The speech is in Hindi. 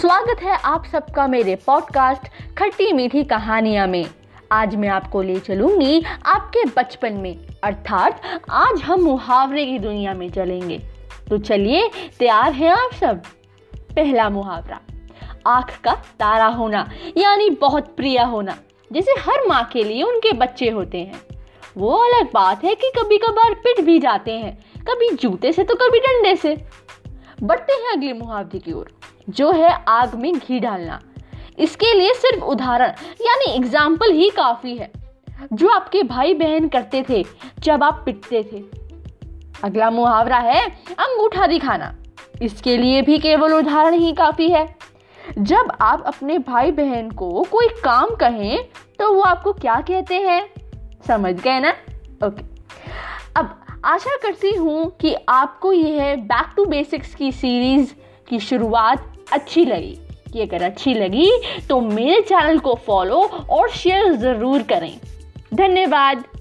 स्वागत है आप सबका मेरे पॉडकास्ट खट्टी मीठी कहानियां में। आज मैं आपको ले चलूंगी आपके बचपन में, अर्थात आज हम मुहावरे की दुनिया में चलेंगे। तो चलिए, तैयार हैं आप सब? पहला मुहावरा, आंख का तारा होना यानी बहुत प्रिय होना, जैसे हर माँ के लिए उनके बच्चे होते हैं। वो अलग बात है कि कभी कभार पिट भी जाते हैं, कभी जूते से तो कभी डंडे से। बढ़ते हैं अगले मुहावरे की ओर, जो है आग में घी डालना। इसके लिए सिर्फ उदाहरण यानी एग्जाम्पल ही काफी है, जो आपके भाई बहन करते थे जब आप पिटते थे। अगला मुहावरा है अंगूठा दिखाना। इसके लिए भी केवल उदाहरण ही काफी है। जब आप अपने भाई बहन को कोई काम कहें तो वो आपको क्या कहते हैं, समझ गए ना? ओके, अब आशा करती हूँ कि आपको यह बैक टू बेसिक्स की सीरीज की शुरुआत अच्छी लगी। कि अगर अच्छी लगी तो मेरे चैनल को फॉलो और शेयर ज़रूर करें। धन्यवाद।